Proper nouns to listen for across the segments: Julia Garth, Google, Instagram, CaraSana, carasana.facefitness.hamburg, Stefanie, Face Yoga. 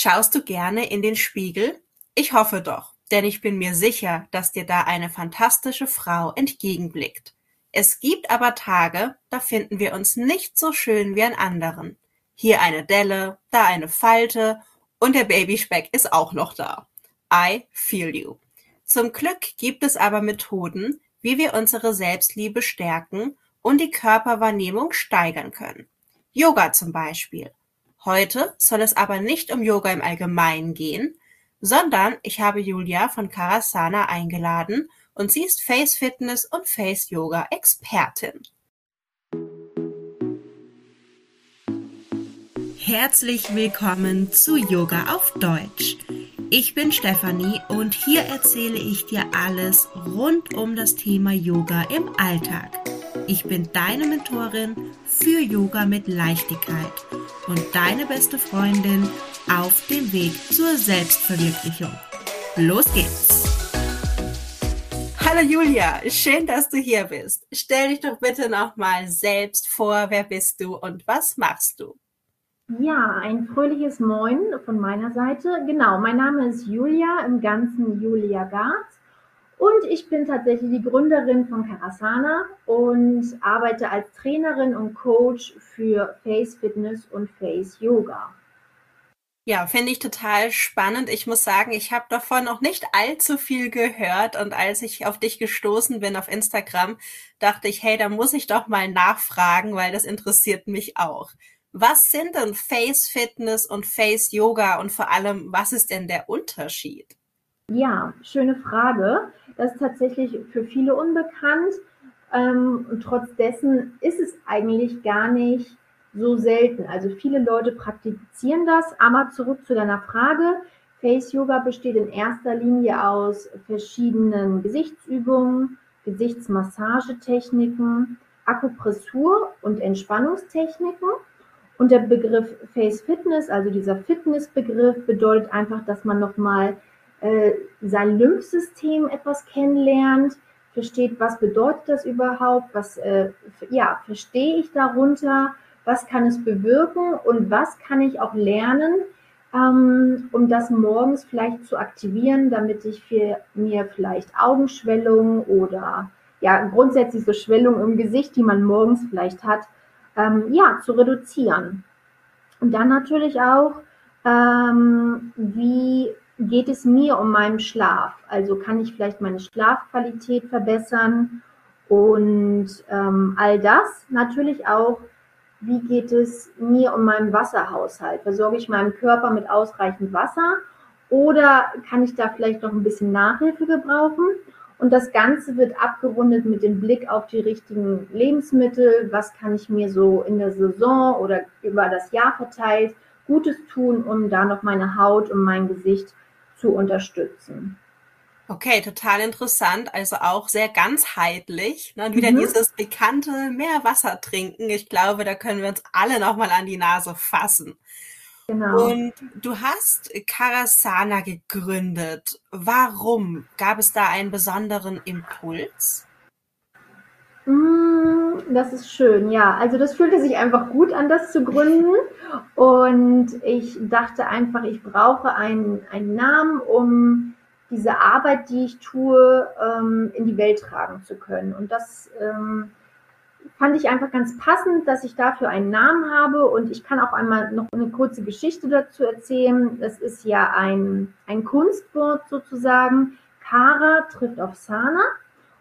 Schaust du gerne in den Spiegel? Ich hoffe doch, denn ich bin mir sicher, dass dir da eine fantastische Frau entgegenblickt. Es gibt aber Tage, da finden wir uns nicht so schön wie an anderen. Hier eine Delle, da eine Falte und der Babyspeck ist auch noch da. I feel you. Zum Glück gibt es aber Methoden, wie wir unsere Selbstliebe stärken und die Körperwahrnehmung steigern können. Yoga zum Beispiel. Heute soll es aber nicht um Yoga im Allgemeinen gehen, sondern ich habe Julia von CaraSana eingeladen und sie ist Face Fitness und Face Yoga Expertin. Herzlich willkommen zu Yoga auf Deutsch. Ich bin Stefanie und hier erzähle ich dir alles rund um das Thema Yoga im Alltag. Ich bin deine Mentorin für Yoga mit Leichtigkeit und deine beste Freundin auf dem Weg zur Selbstverwirklichung. Los geht's! Hallo Julia, schön, dass du hier bist. Stell dich doch bitte nochmal selbst vor, wer bist du und was machst du? Ja, ein fröhliches Moin von meiner Seite. Genau, mein Name ist Julia, im Ganzen Julia Garth. Und ich bin tatsächlich die Gründerin von CaraSana und arbeite als Trainerin und Coach für Face Fitness und Face Yoga. Ja, finde ich total spannend. Ich muss sagen, ich habe davon noch nicht allzu viel gehört. Und als ich auf dich gestoßen bin auf Instagram, dachte ich, hey, da muss ich doch mal nachfragen, weil das interessiert mich auch. Was sind denn Face Fitness und Face Yoga und vor allem, was ist denn der Unterschied? Ja, schöne Frage. Das ist tatsächlich für viele unbekannt. Und trotz dessen ist es eigentlich gar nicht so selten. Also viele Leute praktizieren das. Aber zurück zu deiner Frage. Face Yoga besteht in erster Linie aus verschiedenen Gesichtsübungen, Gesichtsmassagetechniken, Akupressur und Entspannungstechniken. Und der Begriff Face Fitness, also dieser Fitnessbegriff, bedeutet einfach, dass man nochmal sein Lymphsystem etwas kennenlernt, versteht, was bedeutet das überhaupt, was verstehe ich darunter, was kann es bewirken und was kann ich auch lernen, um das morgens vielleicht zu aktivieren, damit ich mir vielleicht Augenschwellungen oder ja grundsätzlich so Schwellungen im Gesicht, die man morgens vielleicht hat, zu reduzieren. Und dann natürlich auch, wie geht es mir um meinen Schlaf? Also kann ich vielleicht meine Schlafqualität verbessern und all das. Natürlich auch, wie geht es mir um meinen Wasserhaushalt? Versorge ich meinen Körper mit ausreichend Wasser oder kann ich da vielleicht noch ein bisschen Nachhilfe gebrauchen? Und das Ganze wird abgerundet mit dem Blick auf die richtigen Lebensmittel. Was kann ich mir so in der Saison oder über das Jahr verteilt Gutes tun, um da noch meine Haut und mein Gesicht zu unterstützen? Okay, total interessant. Also auch sehr ganzheitlich. Und wieder dieses bekannte mehr Wasser trinken. Ich glaube, da können wir uns alle nochmal an die Nase fassen. Genau. Und du hast CaraSana gegründet. Warum? Gab es da einen besonderen Impuls? Das ist schön, ja. Also das fühlte sich einfach gut an, das zu gründen. Und ich dachte einfach, ich brauche einen Namen, um diese Arbeit, die ich tue, in die Welt tragen zu können. Und das fand ich einfach ganz passend, dass ich dafür einen Namen habe und ich kann auch einmal noch eine kurze Geschichte dazu erzählen. Das ist ja ein Kunstwort sozusagen. Cara trifft auf Sana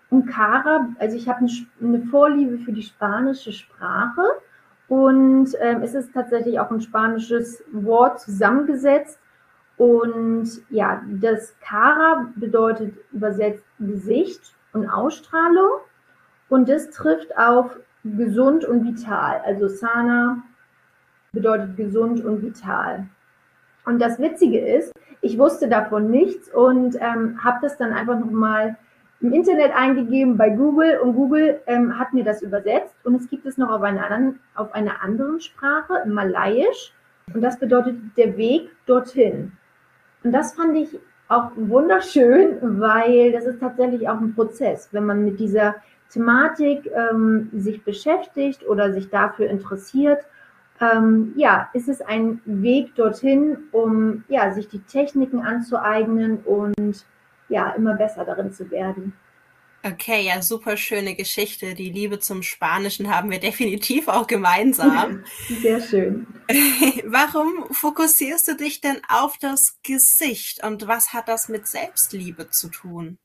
und Cara, also ich habe eine Vorliebe für die spanische Sprache und es ist tatsächlich auch ein spanisches Wort zusammengesetzt und ja, das Cara bedeutet übersetzt Gesicht und Ausstrahlung. Und das trifft auf gesund und vital. Also Sana bedeutet gesund und vital. Und das Witzige ist, ich wusste davon nichts und habe das dann einfach nochmal im Internet eingegeben bei Google. Und Google hat mir das übersetzt. Und es gibt es noch auf einer anderen Sprache, Malayisch. Und das bedeutet der Weg dorthin. Und das fand ich auch wunderschön, weil das ist tatsächlich auch ein Prozess, wenn man mit dieser Thematik sich beschäftigt oder sich dafür interessiert, ist es ein Weg dorthin, um sich die Techniken anzueignen und immer besser darin zu werden. Okay, ja, super schöne Geschichte. Die Liebe zum Spanischen haben wir definitiv auch gemeinsam. Sehr schön. Warum fokussierst du dich denn auf das Gesicht und was hat das mit Selbstliebe zu tun?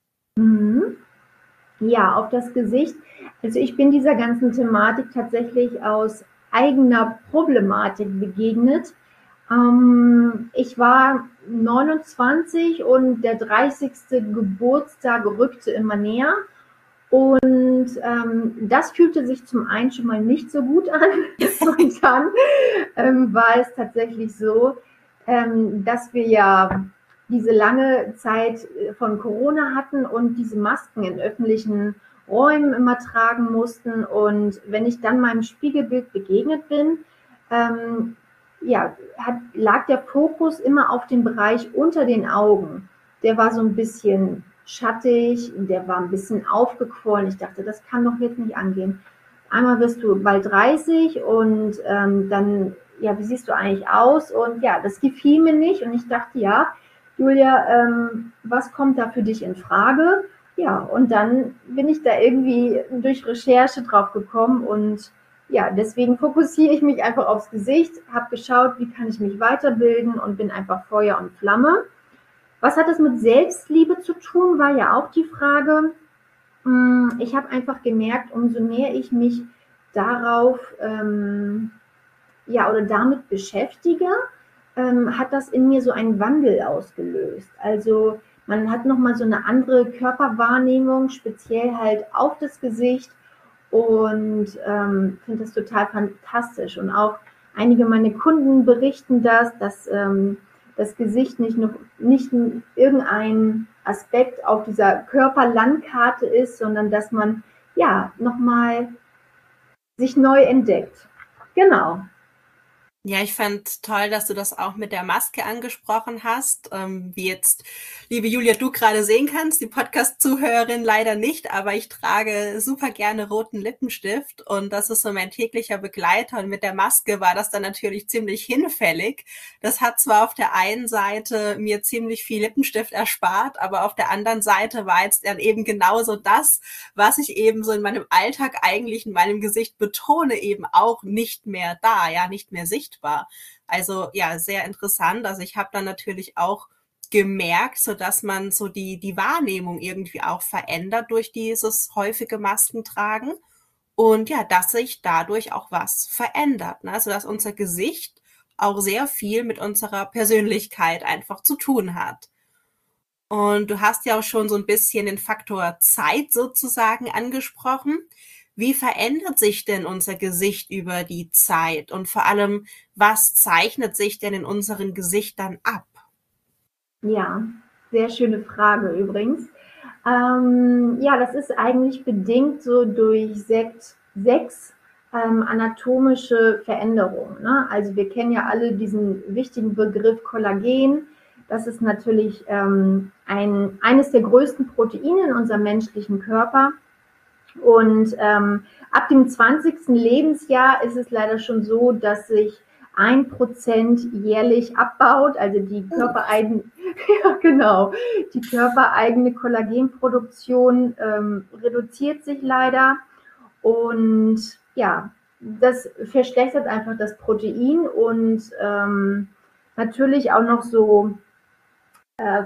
Ja, auf das Gesicht. Also ich bin dieser ganzen Thematik tatsächlich aus eigener Problematik begegnet. Ich war 29 und der 30. Geburtstag rückte immer näher. Und das fühlte sich zum einen schon mal nicht so gut an. Und dann war es tatsächlich so, dass wir diese lange Zeit von Corona hatten und diese Masken in öffentlichen Räumen immer tragen mussten. Und wenn ich dann meinem Spiegelbild begegnet bin, lag der Fokus immer auf den Bereich unter den Augen. Der war so ein bisschen schattig, der war ein bisschen aufgequollen. Ich dachte, das kann doch jetzt nicht angehen. Einmal wirst du bald 30 und dann, wie siehst du eigentlich aus? Und das gefiel mir nicht. Und ich dachte, Julia, was kommt da für dich in Frage? Ja, und dann bin ich da irgendwie durch Recherche drauf gekommen und deswegen fokussiere ich mich einfach aufs Gesicht, habe geschaut, wie kann ich mich weiterbilden und bin einfach Feuer und Flamme. Was hat das mit Selbstliebe zu tun, war ja auch die Frage. Ich habe einfach gemerkt, umso mehr ich mich darauf, oder damit beschäftige, hat das in mir so einen Wandel ausgelöst. Also man hat nochmal so eine andere Körperwahrnehmung, speziell halt auf das Gesicht. Und finde das total fantastisch. Und auch einige meiner Kunden berichten das, dass das Gesicht nicht irgendein Aspekt auf dieser Körperlandkarte ist, sondern dass man nochmal sich neu entdeckt. Genau. Ja, ich fand toll, dass du das auch mit der Maske angesprochen hast. Wie jetzt, liebe Julia, du gerade sehen kannst, die Podcast-Zuhörerin leider nicht, aber ich trage super gerne roten Lippenstift und das ist so mein täglicher Begleiter und mit der Maske war das dann natürlich ziemlich hinfällig. Das hat zwar auf der einen Seite mir ziemlich viel Lippenstift erspart, aber auf der anderen Seite war jetzt dann eben genauso das, was ich eben so in meinem Alltag eigentlich in meinem Gesicht betone, eben auch nicht mehr da, nicht mehr sichtbar. Also sehr interessant. Also ich habe dann natürlich auch gemerkt, so dass man so die Wahrnehmung irgendwie auch verändert durch dieses häufige Maskentragen und dass sich dadurch auch was verändert, ne? Also dass unser Gesicht auch sehr viel mit unserer Persönlichkeit einfach zu tun hat. Und du hast ja auch schon so ein bisschen den Faktor Zeit sozusagen angesprochen. Wie verändert sich denn unser Gesicht über die Zeit? Und vor allem, was zeichnet sich denn in unseren Gesichtern ab? Ja, sehr schöne Frage übrigens. Das ist eigentlich bedingt so durch sechs anatomische Veränderungen, ne? Also wir kennen ja alle diesen wichtigen Begriff Kollagen. Das ist natürlich eines der größten Proteine in unserem menschlichen Körper. Und ab dem 20. Lebensjahr ist es leider schon so, dass sich 1% jährlich abbaut, also die körpereigene Kollagenproduktion reduziert sich leider und das verschlechtert einfach das Protein und natürlich auch noch so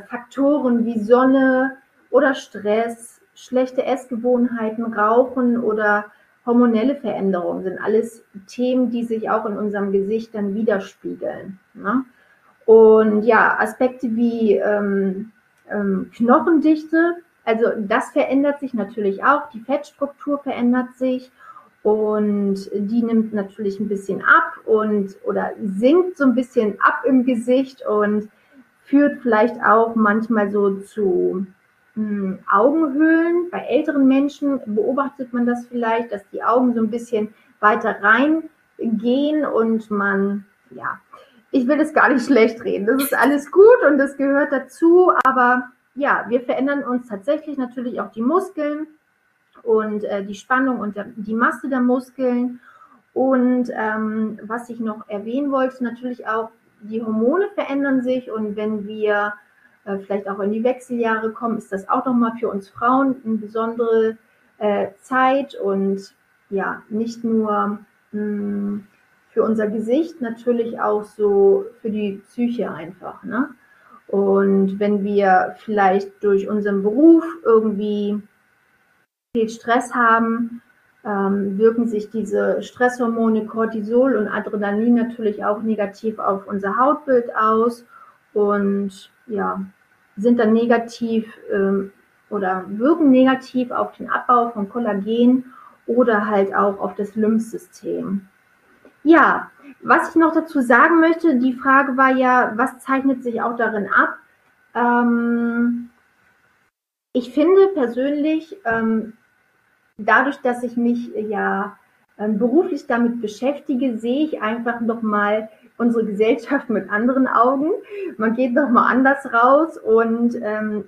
Faktoren wie Sonne oder Stress, schlechte Essgewohnheiten, Rauchen oder hormonelle Veränderungen sind alles Themen, die sich auch in unserem Gesicht dann widerspiegeln, ne? Und Aspekte wie Knochendichte, also das verändert sich natürlich auch, die Fettstruktur verändert sich und die nimmt natürlich ein bisschen ab oder sinkt so ein bisschen ab im Gesicht und führt vielleicht auch manchmal so zu Augenhöhlen. Bei älteren Menschen beobachtet man das vielleicht, dass die Augen so ein bisschen weiter reingehen und man, ich will das gar nicht schlecht reden. Das ist alles gut und das gehört dazu, aber wir verändern uns tatsächlich natürlich auch die Muskeln und die Spannung und die Masse der Muskeln Und was ich noch erwähnen wollte, natürlich auch, die Hormone verändern sich, und wenn wir vielleicht auch in die Wechseljahre kommen, ist das auch nochmal für uns Frauen eine besondere Zeit, und ja, nicht nur für unser Gesicht, natürlich auch so für die Psyche einfach, ne? Und wenn wir vielleicht durch unseren Beruf irgendwie viel Stress haben, wirken sich diese Stresshormone Cortisol und Adrenalin natürlich auch negativ auf unser Hautbild aus und ja, sind dann negativ oder wirken negativ auf den Abbau von Kollagen oder halt auch auf das Lymphsystem. Ja, was ich noch dazu sagen möchte, die Frage war ja, was zeichnet sich auch darin ab? Ich finde persönlich, dadurch, dass ich mich ja beruflich damit beschäftige, sehe ich einfach nochmal unsere Gesellschaft mit anderen Augen. Man geht nochmal anders raus, und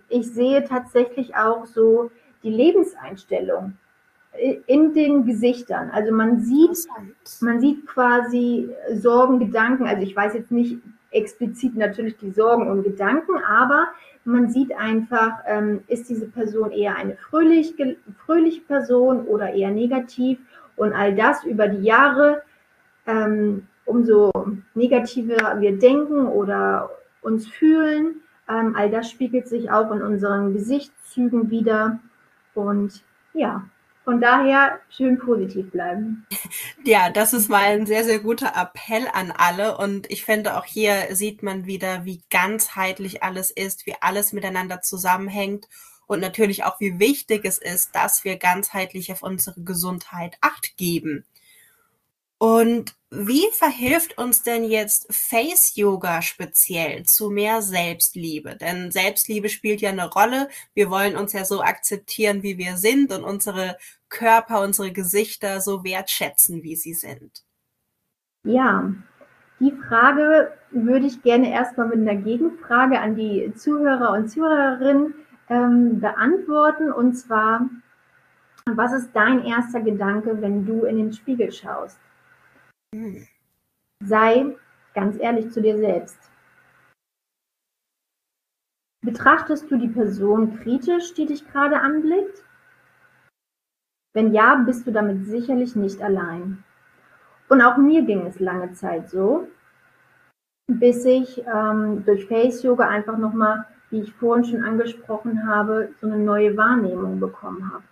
ich sehe tatsächlich auch so die Lebenseinstellung in den Gesichtern. Also man sieht quasi Sorgen, Gedanken, also ich weiß jetzt nicht explizit natürlich die Sorgen und Gedanken, aber man sieht einfach, ist diese Person eher eine fröhliche Person oder eher negativ, und all das über die Jahre, umso negativer wir denken oder uns fühlen, all das spiegelt sich auch in unseren Gesichtszügen wieder, und ja. Von daher schön positiv bleiben. Ja, das ist mal ein sehr, sehr guter Appell an alle. Und ich finde, auch hier sieht man wieder, wie ganzheitlich alles ist, wie alles miteinander zusammenhängt und natürlich auch, wie wichtig es ist, dass wir ganzheitlich auf unsere Gesundheit Acht geben. Und wie verhilft uns denn jetzt Face Yoga speziell zu mehr Selbstliebe? Denn Selbstliebe spielt ja eine Rolle. Wir wollen uns ja so akzeptieren, wie wir sind, und unsere Körper, unsere Gesichter so wertschätzen, wie sie sind. Ja, die Frage würde ich gerne erstmal mit einer Gegenfrage an die Zuhörer und Zuhörerinnen beantworten. Und zwar, was ist dein erster Gedanke, wenn du in den Spiegel schaust? Sei ganz ehrlich zu dir selbst. Betrachtest du die Person kritisch, die dich gerade anblickt? Wenn ja, bist du damit sicherlich nicht allein. Und auch mir ging es lange Zeit so, bis ich durch Face Yoga einfach nochmal, wie ich vorhin schon angesprochen habe, so eine neue Wahrnehmung bekommen habe.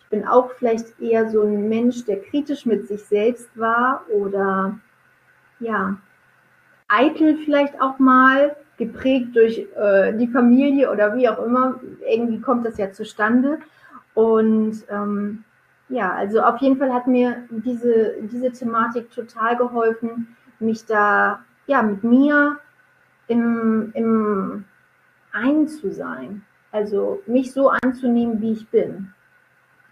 Ich bin auch vielleicht eher so ein Mensch, der kritisch mit sich selbst war oder ja, eitel vielleicht auch mal, geprägt durch die Familie oder wie auch immer. Irgendwie kommt das ja zustande. Und ja, also auf jeden Fall hat mir diese Thematik total geholfen, mich da ja mit mir im Einen zu sein. Also mich so anzunehmen, wie ich bin.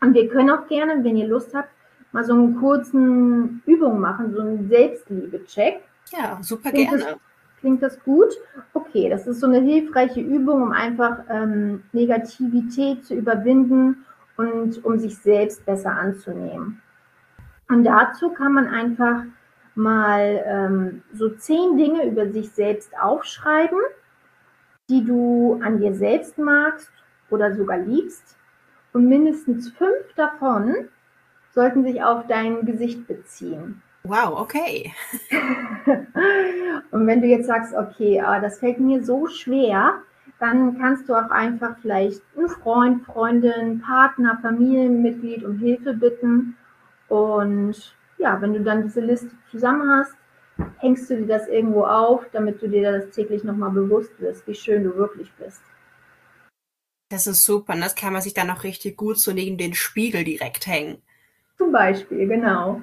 Und wir können auch gerne, wenn ihr Lust habt, mal so einen kurzen Übung machen, so einen Selbstliebe-Check. Ja, super gerne. Klingt das gut? Okay, das ist so eine hilfreiche Übung, um einfach Negativität zu überwinden und um sich selbst besser anzunehmen. Und dazu kann man einfach mal so 10 Dinge über sich selbst aufschreiben, die du an dir selbst magst oder sogar liebst. Und mindestens 5 davon sollten sich auf dein Gesicht beziehen. Wow, okay. Und wenn du jetzt sagst, okay, das fällt mir so schwer, dann kannst du auch einfach vielleicht einen Freund, Freundin, Partner, Familienmitglied um Hilfe bitten. Und ja, wenn du dann diese Liste zusammen hast, hängst du dir das irgendwo auf, damit du dir das täglich nochmal bewusst wirst, wie schön du wirklich bist. Das ist super, und das kann man sich dann auch richtig gut so neben den Spiegel direkt hängen. Zum Beispiel, genau.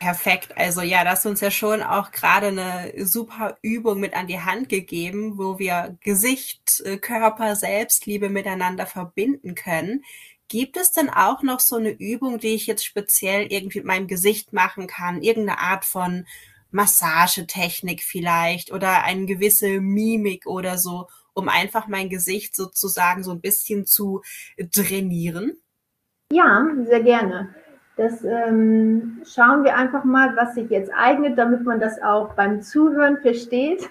Perfekt, also ja, das ist uns ja schon auch gerade eine super Übung mit an die Hand gegeben, wo wir Gesicht, Körper, Selbstliebe miteinander verbinden können. Gibt es denn auch noch so eine Übung, die ich jetzt speziell irgendwie mit meinem Gesicht machen kann? Irgendeine Art von Massagetechnik vielleicht oder eine gewisse Mimik oder so, um einfach mein Gesicht sozusagen so ein bisschen zu trainieren? Ja, sehr gerne. Das schauen wir einfach mal, was sich jetzt eignet, damit man das auch beim Zuhören versteht.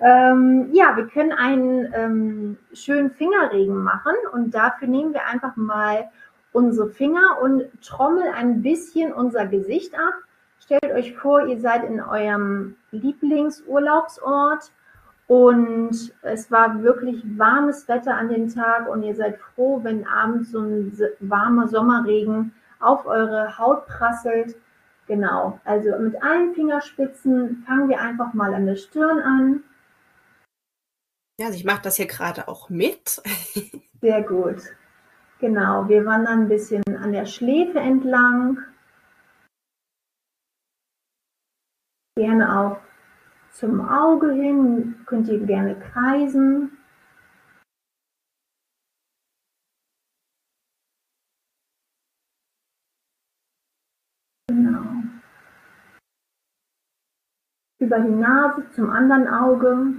Ja, wir können einen schönen Fingerregen machen und dafür nehmen wir einfach mal unsere Finger und trommeln ein bisschen unser Gesicht ab. Stellt euch vor, ihr seid in eurem Lieblingsurlaubsort und es war wirklich warmes Wetter an dem Tag und ihr seid froh, wenn abends so ein warmer Sommerregen auf eure Haut prasselt. Genau, also mit allen Fingerspitzen fangen wir einfach mal an der Stirn an. Ja, also ich mache das hier gerade auch mit. Sehr gut. Genau, wir wandern ein bisschen an der Schläfe entlang. Gerne auch zum Auge hin, könnt ihr gerne kreisen. Genau. Über die Nase zum anderen Auge.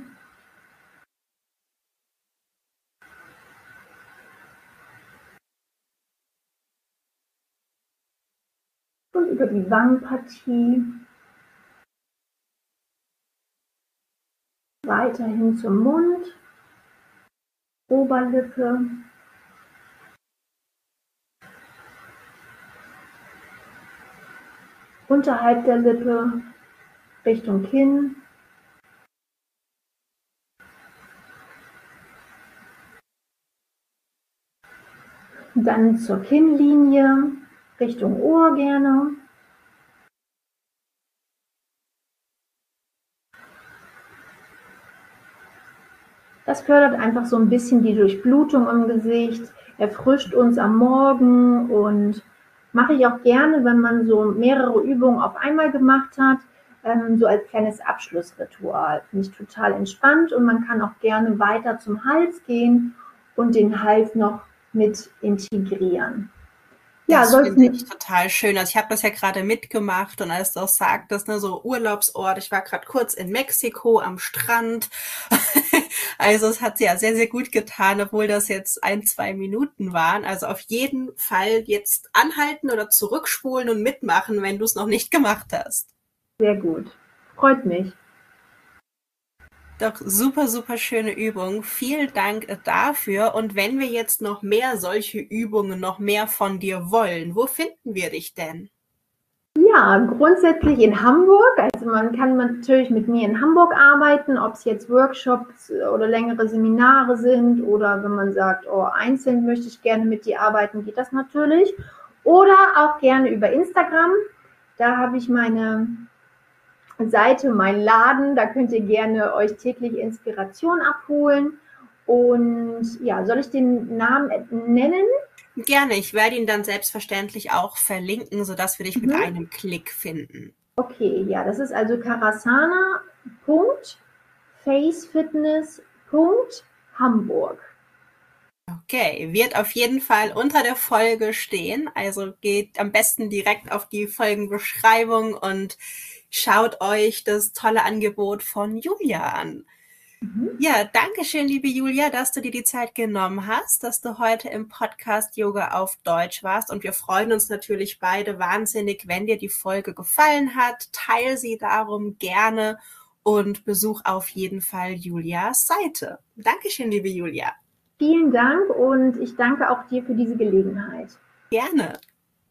Und über die Wangenpartie. Weiterhin zum Mund, Oberlippe. Unterhalb der Lippe, Richtung Kinn. Und dann zur Kinnlinie, Richtung Ohr gerne. Das fördert einfach so ein bisschen die Durchblutung im Gesicht, erfrischt uns am Morgen und mache ich auch gerne, wenn man so mehrere Übungen auf einmal gemacht hat, so als kleines Abschlussritual. Finde ich total entspannt und man kann auch gerne weiter zum Hals gehen und den Hals noch mit integrieren. Ja, das finde ich total schön. Also ich habe das ja gerade mitgemacht und als du auch sagtest, ne, so Urlaubsort, ich war gerade kurz in Mexiko am Strand. Also es hat ja sehr, sehr gut getan, obwohl das jetzt 1-2 Minuten waren. Also auf jeden Fall jetzt anhalten oder zurückspulen und mitmachen, wenn du es noch nicht gemacht hast. Sehr gut. Freut mich. Doch, super, super schöne Übung. Vielen Dank dafür. Und wenn wir jetzt noch mehr solche Übungen, noch mehr von dir wollen, wo finden wir dich denn? Ja, grundsätzlich in Hamburg. Also man kann natürlich mit mir in Hamburg arbeiten, ob es jetzt Workshops oder längere Seminare sind oder wenn man sagt, oh, einzeln möchte ich gerne mit dir arbeiten, geht das natürlich. Oder auch gerne über Instagram. Da habe ich meine Seite, mein Laden, da könnt ihr gerne euch täglich Inspiration abholen. Und ja, soll ich den Namen nennen? Gerne, ich werde ihn dann selbstverständlich auch verlinken, sodass wir dich mit einem Klick finden. Okay, ja, das ist also carasana.facefitness.hamburg. Okay, wird auf jeden Fall unter der Folge stehen. Also geht am besten direkt auf die Folgenbeschreibung und schaut euch das tolle Angebot von Julia an. Ja, danke schön, liebe Julia, dass du dir die Zeit genommen hast, dass du heute im Podcast Yoga auf Deutsch warst. Und wir freuen uns natürlich beide wahnsinnig, wenn dir die Folge gefallen hat. Teil sie darum gerne und besuch auf jeden Fall Julias Seite. Dankeschön, liebe Julia. Vielen Dank und ich danke auch dir für diese Gelegenheit. Gerne.